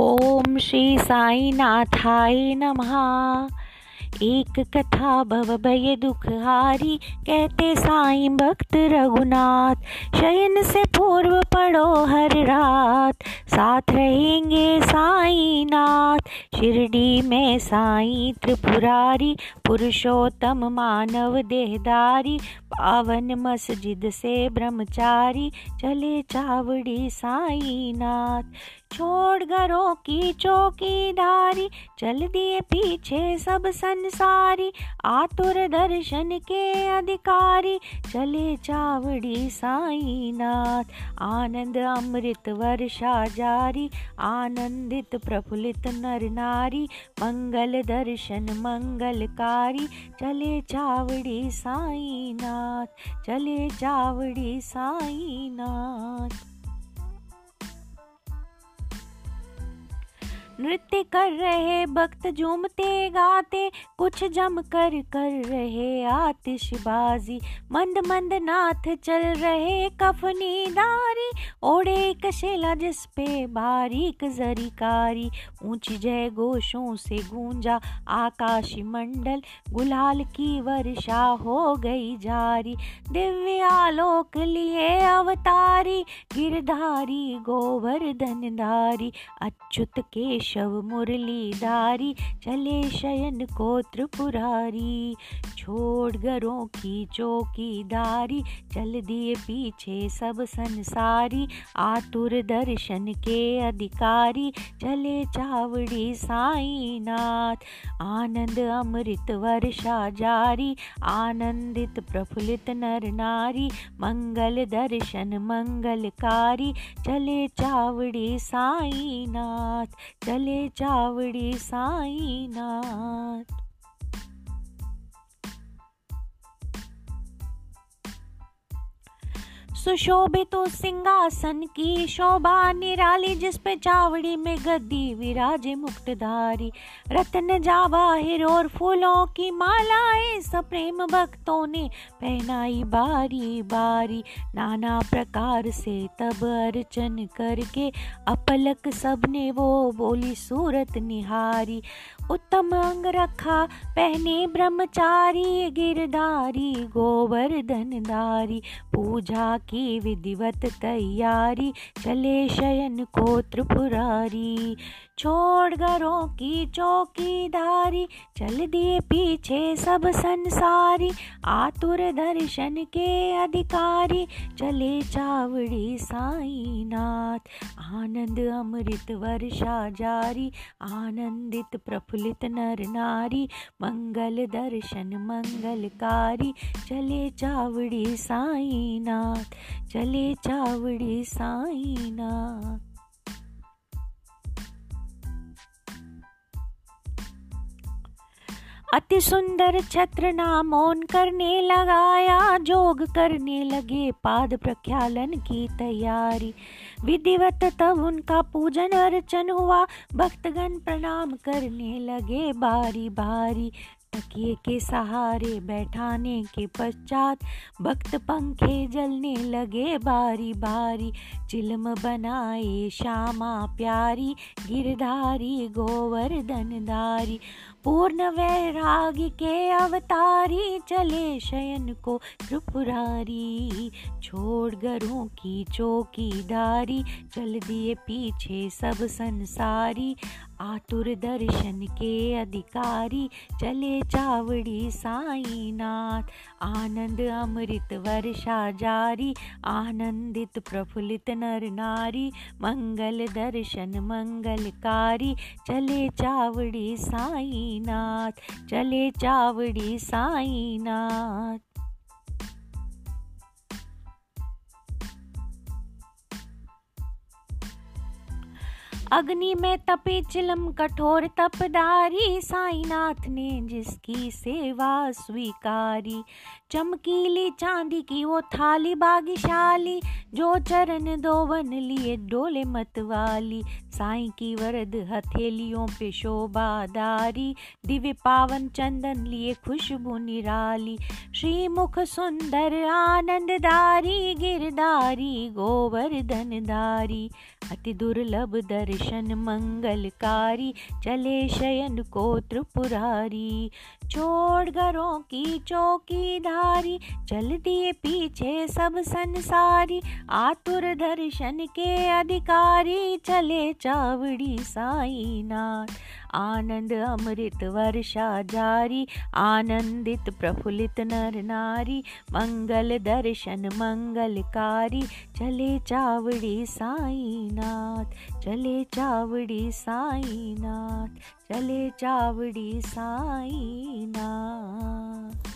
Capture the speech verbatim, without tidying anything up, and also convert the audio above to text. ओम श्री साई नाथाय नमः। एक कथा भव भय दुखहारी, कहते साई भक्त रघुनाथ। शयन से पूर्व पढ़ो हर रात, साथ रहेंगे साई नाथ। शिरडी में साई त्रिपुरारी, पुरुषोत्तम मानव देहदारी। पावन मस्जिद से ब्रह्मचारी, चले चावड़ी साई नाथ। छोड़ घरों की चौकीदारी, चल दिए पीछे सब संसारी। आतुर दर्शन के अधिकारी, चले चावड़ी साई नाथ। आनंद अमृत वर्षा जारी, आनंदित प्रफुल्लित नर नारी। मंगल दर्शन मंगलकारी, चले चावड़ी साई नाथ। चले चावड़ी साई नाथ। नृत्य कर रहे भक्त झूमते गाते, कुछ जम कर कर रहे आतिशबाजी। मंद मंद नाथ चल रहे कफनीदारी, ओढ़े कशेला जिस पे बारीक जरीकारी। ऊंची जय घोषों से गूंजा आकाशी मंडल, गुलाल की वर्षा हो गई जारी। दिव्य आलोक लिए अवतारी, गिरधारी गोवर्धनधारी। अच्छुत के शव मुरली धारी, चले शयन को त्रिपुरारी। छोड़ घरों की चौकीदारी, चल दिए पीछे सब संसारी। आतुर दर्शन के अधिकारी, चले चावड़ी साई नाथ। आनंद अमृत वर्षा जारी, आनंदित प्रफुल्लित नर नारी। मंगल दर्शन मंगलकारी, चले चावड़ी साई नाथ। चले चावड़ी साई नाथ। सुशोभित उस सिंहासन की शोभा निराली, जिस पे चावड़ी में गद्दी विराजे मुक्तधारी। रत्न जावाहिर और फूलों की मालाएं, सप्रेम भक्तों ने पहनाई बारी बारी। नाना प्रकार से तब अर्चन करके, अपलक सबने वो बोली सूरत निहारी। उत्तम अंग रखा पहने ब्रह्मचारी, गिरधारी गोवर्धनधारी। पूजा की विधिवत तैयारी, चले शयन को त्रिपुरारी। छोड़ घरों की चौकीदारी, चल दिए पीछे सब संसारी। आतुर दर्शन के अधिकारी, चले चावड़ी साई नाथ। आनंद अमृत वर्षा जारी, आनंदित प्रफुल्लित नर नारी। मंगल दर्शन मंगलकारी, चले चावड़ी साई नाथ। चले चावड़ी साई नाथ। अति सुंदर छत्र नामोन करने लगाया, जोग करने लगे पाद प्रख्यालन की तैयारी। विधिवत तब उनका पूजन अर्चन हुआ, भक्तगण प्रणाम करने लगे बारी बारी। तकिए के सहारे बैठाने के पश्चात, भक्त पंखे जलने लगे बारी बारी। चिलम बनाए श्यामा प्यारी, गिरधारी गोवर्धनधारी। पूर्ण वैराग के अवतारी, चले शयन को त्रिपुरारी। छोड़ घरों की चौकीदारी, चल दिए पीछे सब संसारी। आतुर दर्शन के अधिकारी, चले चावड़ी साई नाथ। आनंद अमृत वर्षा जारी, आनंदित प्रफुल्लित नर नारी। मंगल दर्शन मंगलकारी, चले चावड़ी साई नाथ। चले चावड़ी साई नाथ। अग्नि में तपे चिलम कठोर तपदारी, साईनाथ ने जिसकी सेवा स्वीकारी। चमकीली चांदी की वो थाली भाग्यशाली, जो चरण दोवन लिए डोले मतवाली। साई की वरद हथेलियों पे शोभादारी, दिव्य पावन चंदन लिए खुशबू निराली। श्रीमुख सुंदर आनंददारी, गिरधारी गोवर्धनधारी। अति दुर्लभ दर्शन दर्शन मंगलकारी, चले शयन को त्रिपुरारी। छोड़ घरों की चौकीधारी, चल दिए पीछे सब संसारी। आतुर दर्शन के अधिकारी, चले चावड़ी साई नाथ। आनंद अमृत वर्षा जारी, आनंदित प्रफुल्लित नर नारी। मंगल दर्शन मंगलकारी, चले चावड़ी साई नाथ। चले चावड़ी साई नाथ, चले चावड़ी साई नाथ।